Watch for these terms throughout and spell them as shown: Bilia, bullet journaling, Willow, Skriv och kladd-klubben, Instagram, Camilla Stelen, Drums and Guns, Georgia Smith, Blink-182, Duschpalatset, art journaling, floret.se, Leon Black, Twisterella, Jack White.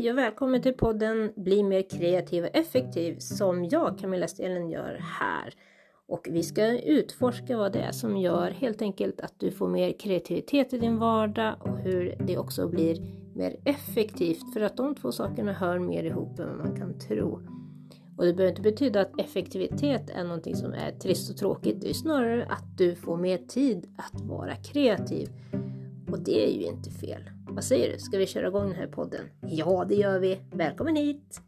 Hej och välkommen till podden Bli mer kreativ och effektiv som jag, Camilla Stelen, gör här. Och vi ska utforska vad det är som gör helt enkelt att du får mer kreativitet i din vardag och hur det också blir mer effektivt. För att de två sakerna hör mer ihop än vad man kan tro. Och det behöver inte betyda att effektivitet är någonting som är trist och tråkigt. Det är snarare att du får mer tid att vara kreativ. Och det är ju inte fel. Vad säger du? Ska vi köra igång den här podden? Ja, det gör vi. Välkommen hit!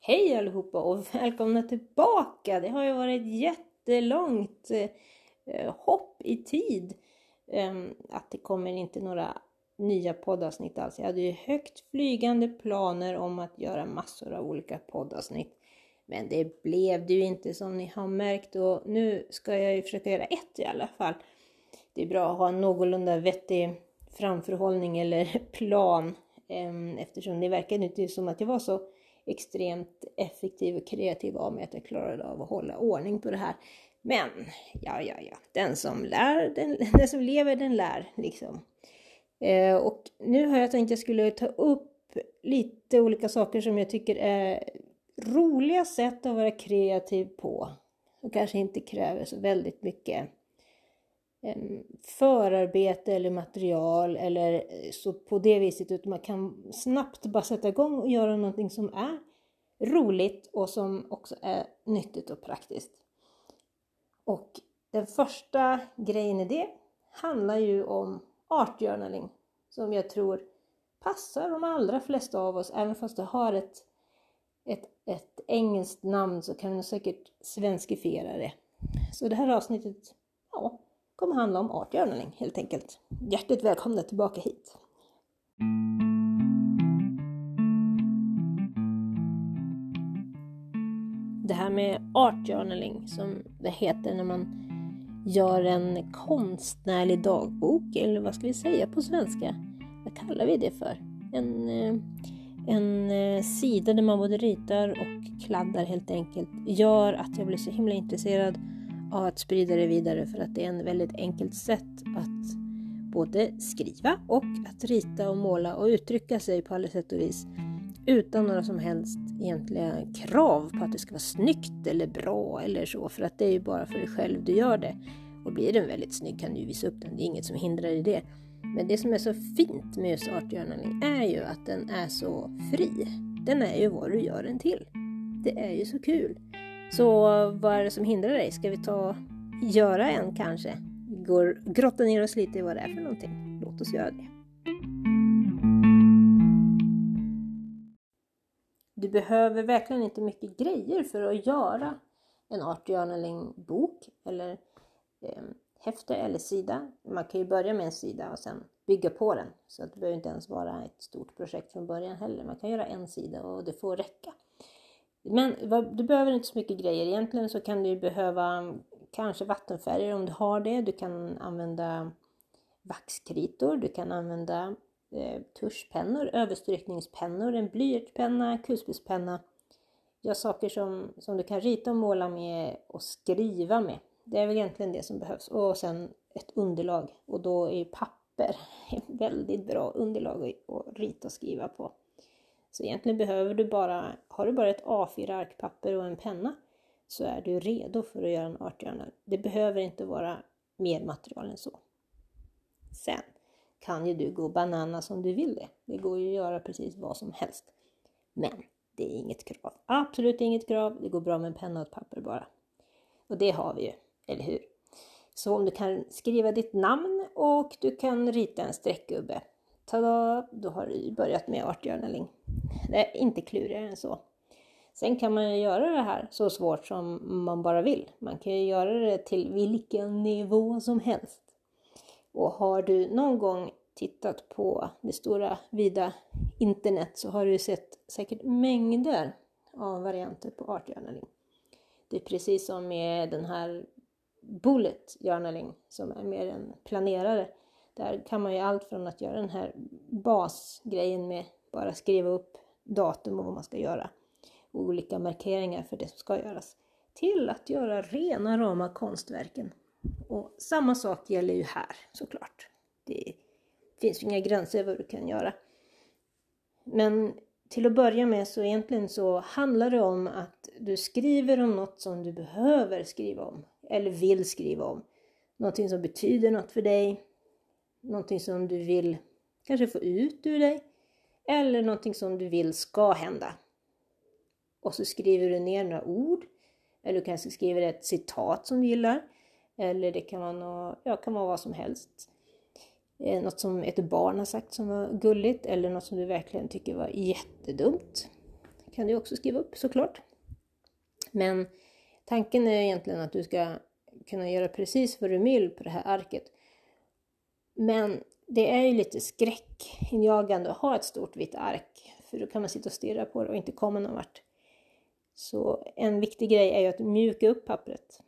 Hej allihopa och välkomna tillbaka! Det har ju varit ett jättelångt hopp i tid. Att det kommer inte några nya poddavsnitt alls. Jag hade ju högt flygande planer om att göra massor av olika poddavsnitt. Men det blev det ju inte, som ni har märkt, och nu ska jag ju försöka göra ett i alla fall. Det är bra att ha en någorlunda vettig framförhållning eller plan, eftersom det verkar inte som att jag var så extremt effektiv och kreativ av mig att jag klarade av att hålla ordning på det här. Men ja, den som lever den lär liksom. Och nu har jag tänkt att jag skulle ta upp lite olika saker som jag tycker är roliga sätt att vara kreativ på. Och kanske inte kräver så väldigt mycket förarbete eller material. Eller så på det viset. Utan man kan snabbt bara sätta igång och göra någonting som är roligt. Och som också är nyttigt och praktiskt. Och den första grejen i det handlar ju om art journaling. Som jag tror passar de allra flesta av oss. Även fast det har ett engelskt namn så kan man säkert svenskifiera det. Så det här avsnittet kommer handla om art journaling helt enkelt. Hjärtligt välkomna tillbaka hit. Det här med art journaling, som det heter när man gör en konstnärlig dagbok, eller vad ska vi säga på svenska? Vad kallar vi det för? En sida där man både ritar och kladdar helt enkelt, gör att jag blir så himla intresserad av att sprida det vidare, för att det är en väldigt enkelt sätt att både skriva och att rita och måla och uttrycka sig på alla sätt och vis utan några som helst egentliga krav på att det ska vara snyggt eller bra eller så, för att det är ju bara för dig själv du gör det, och blir den väldigt snygg kan du visa upp den, det är inget som hindrar i det. Men det som är så fint med just art journaling är ju att den är så fri. Den är ju vad du gör den till. Det är ju så kul. Så vad är det som hindrar dig? Ska vi göra en kanske? Grotta ner oss lite i vad det är för någonting. Låt oss göra det. Du behöver verkligen inte mycket grejer för att göra en art journaling-bok eller häfte eller sida. Man kan ju börja med en sida och sen bygga på den. Så det behöver inte ens vara ett stort projekt från början heller. Man kan göra en sida och det får räcka. Men du behöver inte så mycket grejer. Egentligen så kan du behöva kanske vattenfärger om du har det. Du kan använda vaxkritor. Du kan använda tuschpennor, överstrykningspennor, en blyertspenna, kulspetspenna. Ja, saker som du kan rita och måla med och skriva med. Det är väl egentligen det som behövs. Och sen ett underlag. Och då är papper ett väldigt bra underlag att rita och skriva på. Så egentligen behöver du bara, har du bara ett A4-ark papper och en penna, så är du redo för att göra en art journal. Det behöver inte vara mer material än så. Sen kan ju du gå banana som du vill det. Det går ju att göra precis vad som helst. Men det är inget krav. Absolut inget krav. Det går bra med en penna och ett papper bara. Och det har vi ju. Eller hur? Så om du kan skriva ditt namn och du kan rita en streckgubbe. Tada! Då har du börjat med art journaling. Det är inte klurigare än så. Sen kan man göra det här så svårt som man bara vill. Man kan ju göra det till vilken nivå som helst. Och har du någon gång tittat på det stora vida internet så har du sett säkert mängder av varianter på art journaling. Det är precis som med den här bullet journaling som är mer en planerare. Där kan man ju allt från att göra den här basgrejen med bara skriva upp datum och vad man ska göra. Och olika markeringar för det som ska göras. Till att göra rena rama konstverken. Och samma sak gäller ju här såklart. Det finns inga gränser vad du kan göra. Men till att börja med så egentligen så handlar det om att du skriver om något som du behöver skriva om. Eller vill skriva om. Någonting som betyder något för dig. Någonting som du vill kanske få ut ur dig. Eller någonting som du vill ska hända. Och så skriver du ner några ord. Eller du kanske skriver ett citat som du gillar. Eller det kan vara, kan vara vad som helst. Något som ett barn har sagt som var gulligt. Eller något som du verkligen tycker var jättedumt. Det kan du också skriva upp såklart. Men tanken är egentligen att du ska kunna göra precis vad du vill på det här arket. Men det är ju lite skräckinjagande att ha ett stort vitt ark. För då kan man sitta och stirra på det och inte komma någon vart. Så en viktig grej är ju att mjuka upp pappret.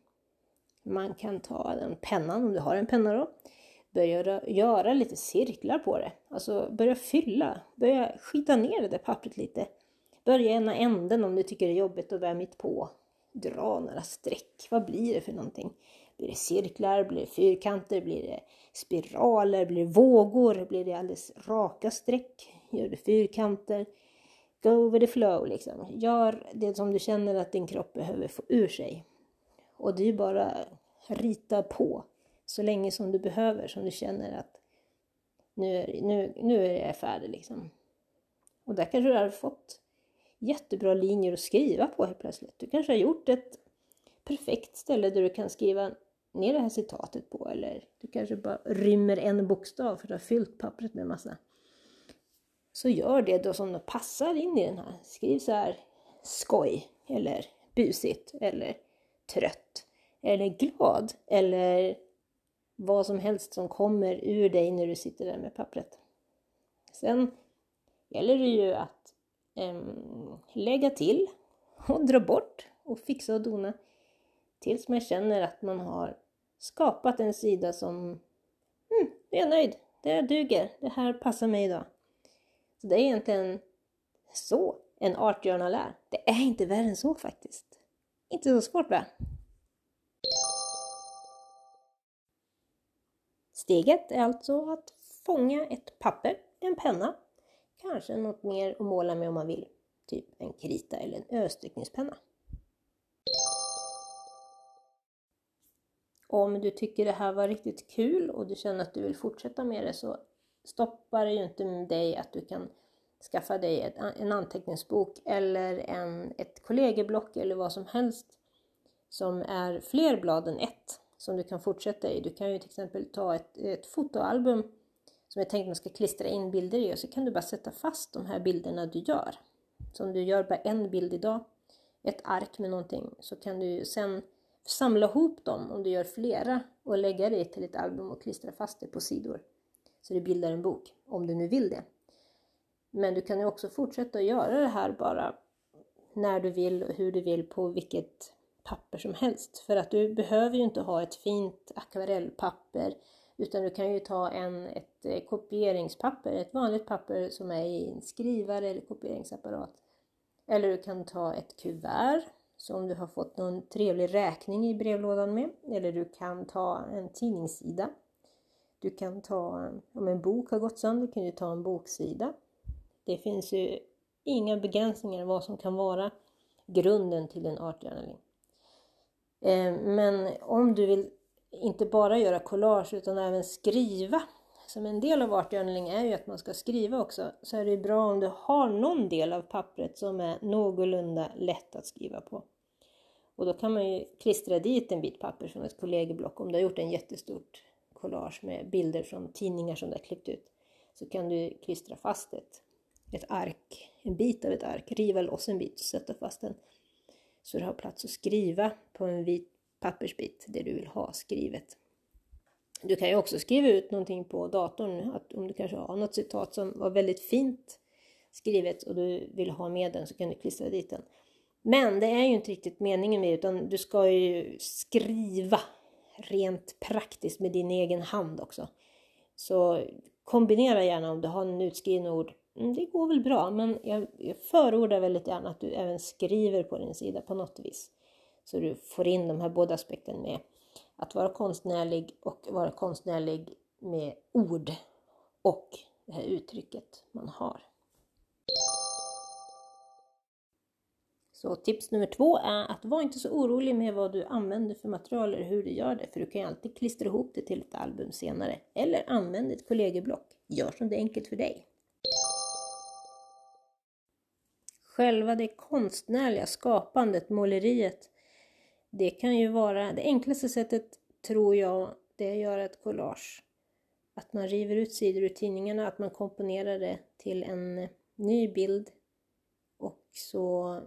Man kan ta en pennan, om du har en penna då. Börja göra lite cirklar på det. Alltså börja fylla. Börja skita ner det där pappret lite. Börja ena änden om du tycker det är jobbigt och börja mitt på. Dra några streck. Vad blir det för någonting? Blir det cirklar? Blir det fyrkanter? Blir det spiraler? Blir det vågor? Blir det alldeles raka streck? Gör du fyrkanter? Go with the flow liksom. Gör det som du känner att din kropp behöver få ur sig. Och det är ju bara rita på så länge som du behöver. Som du känner att nu är jag färdig liksom. Och där kanske du har fått jättebra linjer att skriva på helt plötsligt. Du kanske har gjort ett perfekt ställe där du kan skriva ner det här citatet på. Eller du kanske bara rymmer en bokstav för att du har fyllt pappret med massa. Så gör det då som passar in i den här. Skriv så här skoj. Eller busigt. Eller trött. Eller glad. Eller vad som helst som kommer ur dig när du sitter där med pappret. Sen gäller det ju att lägga till och dra bort och fixa och dona tills man känner att man har skapat en sida som jag är nöjd, det duger, det här passar mig idag. Så det är egentligen så en art journal är. Det är inte värre än så faktiskt. Inte så svårt va? Steget är alltså att fånga ett papper, en penna, kanske något mer att måla med om man vill. Typ en krita eller en östryckningspenna. Om du tycker det här var riktigt kul och du känner att du vill fortsätta med det så stoppar det ju inte med dig att du kan skaffa dig en anteckningsbok eller ett kollegieblock eller vad som helst som är fler blad än ett som du kan fortsätta i. Du kan ju till exempel ta ett fotoalbum som jag tänkte man ska klistra in bilder i och så kan du bara sätta fast de här bilderna du gör. Så om du gör bara en bild idag, ett ark med någonting, så kan du sen samla ihop dem om du gör flera och lägga det till ett album och klistra fast det på sidor. Så det bildar en bok, om du nu vill det. Men du kan ju också fortsätta att göra det här bara när du vill och hur du vill på vilket papper som helst. För att du behöver ju inte ha ett fint akvarellpapper utan du kan ju ta ett kopieringspapper, ett vanligt papper som är i en skrivare eller kopieringsapparat. Eller du kan ta ett kuvert som du har fått någon trevlig räkning i brevlådan med. Eller du kan ta en tidningssida. Du kan ta, om en bok har gått sönder kan du ta en boksida. Det finns ju inga begränsningar vad som kan vara grunden till en art journaling. Men om du vill inte bara göra collage utan även skriva. Som en del av art journaling är ju att man ska skriva också. Så är det bra om du har någon del av pappret som är någorlunda lätt att skriva på. Och då kan man ju klistra dit en bit papper från ett kollegieblock. Om du har gjort en jättestort collage med bilder från tidningar som du har klippt ut. Så kan du klistra fast ett ark, en bit av ett ark, riva loss en bit och sätta fast den så du har plats att skriva på en vit pappersbit det du vill ha skrivet. Du kan ju också skriva ut någonting på datorn, att om du kanske har något citat som var väldigt fint skrivet och du vill ha med den så kan du klistra dit den. Men det är ju inte riktigt meningen med utan du ska ju skriva rent praktiskt med din egen hand också. Så kombinera gärna om du har en utskriven ord. Det går väl bra, men jag förordar väldigt gärna att du även skriver på din sida på något vis. Så du får in de här båda aspekterna med att vara konstnärlig och vara konstnärlig med ord och det här uttrycket man har. Så tips nummer 2 är att vara inte så orolig med vad du använder för material eller hur du gör det. För du kan ju alltid klistra ihop det till ett album senare. Eller använd ett kollegieblock. Gör som det är enkelt för dig. Själva det konstnärliga skapandet, måleriet. Det kan ju vara det enklaste sättet, tror jag, det är att göra ett collage. Att man river ut sidor ur tidningarna, att man komponerar det till en ny bild. Och så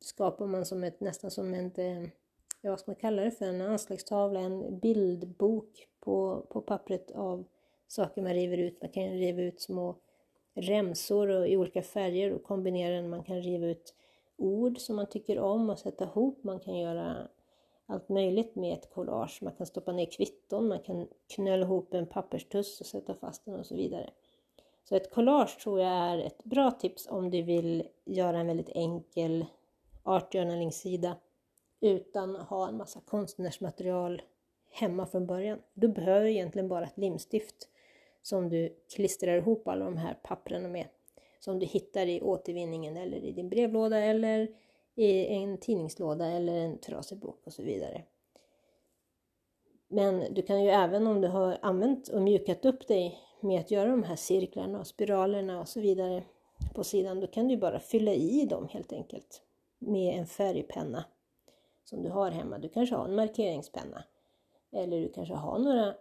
skapar man som ett, nästan som en, ja, vad ska man kalla det för, en anslagstavla, en bildbok på pappret av saker man river ut. Man kan riva ut små remsor och i olika färger och kombinera den. Man kan riva ut ord som man tycker om och sätta ihop. Man kan göra allt möjligt med ett collage. Man kan stoppa ner kvitton, man kan knöla ihop en papperstuss och sätta fast den och så vidare. Så ett collage tror jag är ett bra tips om du vill göra en väldigt enkel art journaling-sida utan att ha en massa konstnärsmaterial hemma från början. Du behöver egentligen bara ett limstift som du klistrar ihop alla de här papprena med, som du hittar i återvinningen eller i din brevlåda eller i en tidningslåda eller en trasig bok och så vidare. Men du kan ju även om du har använt och mjukat upp dig med att göra de här cirklarna och spiralerna och så vidare på sidan, då kan du bara fylla i dem helt enkelt med en färgpenna som du har hemma. Du kanske har en markeringspenna eller du kanske har några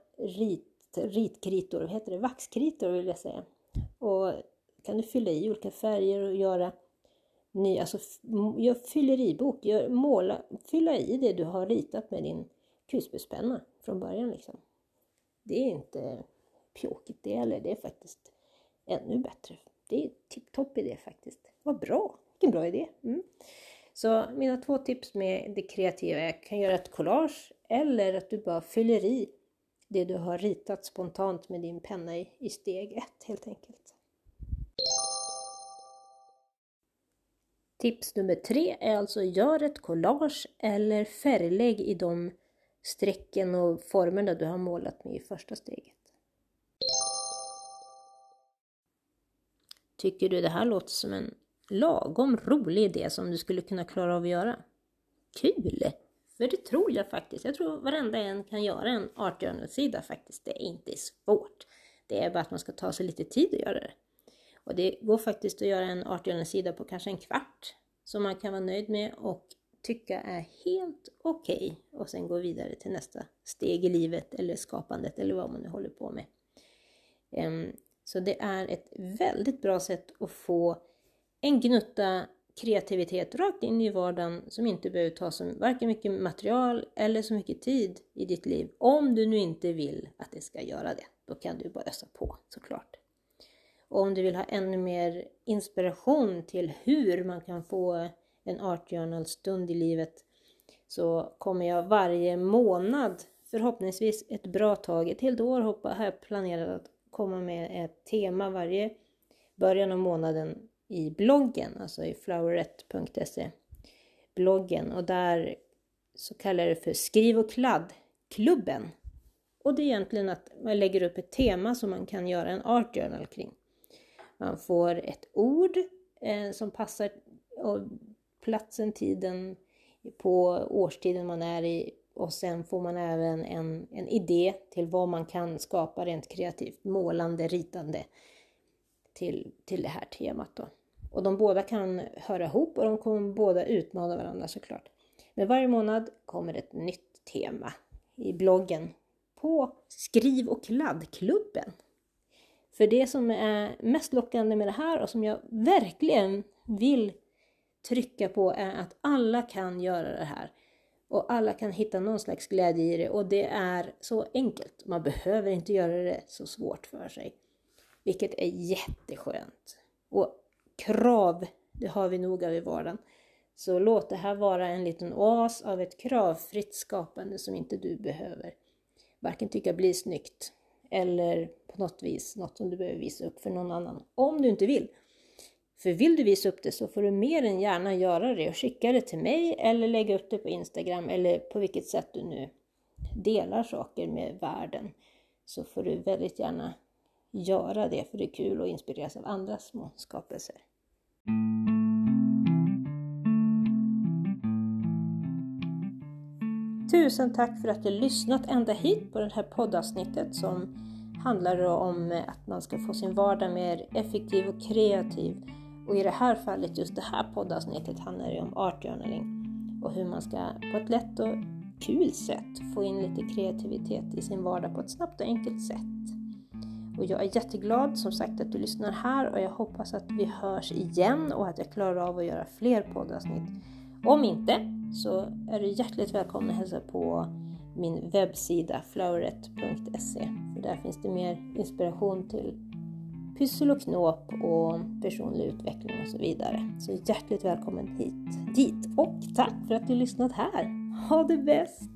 ritkritor, vaxkritor vill jag säga. Och kan du fylla i olika färger och göra ny, alltså fylleribok, fylla i det du har ritat med din kulspetspenna från början liksom. Det är inte pjåkigt det, eller det är faktiskt ännu bättre. Det är tipptopp idé faktiskt. Vad bra, vilken bra idé. Så mina 2 tips med det kreativa är att du kan göra ett collage eller att du bara fyller i det du har ritat spontant med din penna i steg 1 helt enkelt. Tips nummer 3 är alltså gör ett collage eller färglägg i de strecken och formerna du har målat med i första steget. Tycker du det här låter som en lagom rolig idé som du skulle kunna klara av att göra? Kul! För det tror jag faktiskt. Jag tror varenda en kan göra en art journal-sida faktiskt. Det är inte svårt. Det är bara att man ska ta sig lite tid att göra det. Och det går faktiskt att göra en art journal-sida på kanske en kvart. Som man kan vara nöjd med och tycka är helt okej. Och sen gå vidare till nästa steg i livet eller skapandet eller vad man nu håller på med. Så det är ett väldigt bra sätt att få en gnutta kreativitet rakt in i vardagen som inte behöver ta så varken mycket material eller så mycket tid i ditt liv. Om du nu inte vill att det ska göra det, då kan du bara ösa på såklart. Och om du vill ha ännu mer inspiration till hur man kan få en art journal stund i livet, så kommer jag varje månad, förhoppningsvis ett bra tag, ett helt år har jag planerat att komma med ett tema varje början av månaden i bloggen, alltså i floret.se bloggen, och där så kallar jag det för Skriv och kladd-klubben. Och det är egentligen att man lägger upp ett tema som man kan göra en art journal kring. Man får ett ord som passar platsen, tiden, på årstiden man är i, och sen får man även en idé till vad man kan skapa rent kreativt, målande, ritande till det här temat då. Och de båda kan höra ihop och de kommer båda utmana varandra såklart. Men varje månad kommer ett nytt tema i bloggen på Skriv- och kladd-klubben. För det som är mest lockande med det här och som jag verkligen vill trycka på är att alla kan göra det här. Och alla kan hitta någon slags glädje i det och det är så enkelt. Man behöver inte göra det så svårt för sig. Vilket är jätteskönt. Och krav, det har vi nog av i vardagen. Så låt det här vara en liten oas av ett kravfritt skapande som inte du behöver. Varken tycka blir snyggt eller på något vis något som du behöver visa upp för någon annan. Om du inte vill. För vill du visa upp det så får du mer än gärna göra det och skicka det till mig eller lägga upp det på Instagram eller på vilket sätt du nu delar saker med världen. så får du väldigt gärna göra det, för det är kul att inspireras av andra små skapelser. Tusen tack för att du lyssnat ända hit på det här poddavsnittet som handlar om att man ska få sin vardag mer effektiv och kreativ. Och i det här fallet, just det här poddavsnittet, handlar det om art journaling och hur man ska på ett lätt och kul sätt få in lite kreativitet i sin vardag på ett snabbt och enkelt sätt. Och jag är jätteglad som sagt att du lyssnar här, och jag hoppas att vi hörs igen och att jag klarar av att göra fler poddavsnitt. Om inte, så är du hjärtligt välkommen att hälsa på min webbsida floret.se, för där finns det mer inspiration till pyssel och knåp och personlig utveckling och så vidare. Så hjärtligt välkommen hit, dit, och tack för att du lyssnat här. Ha det bäst!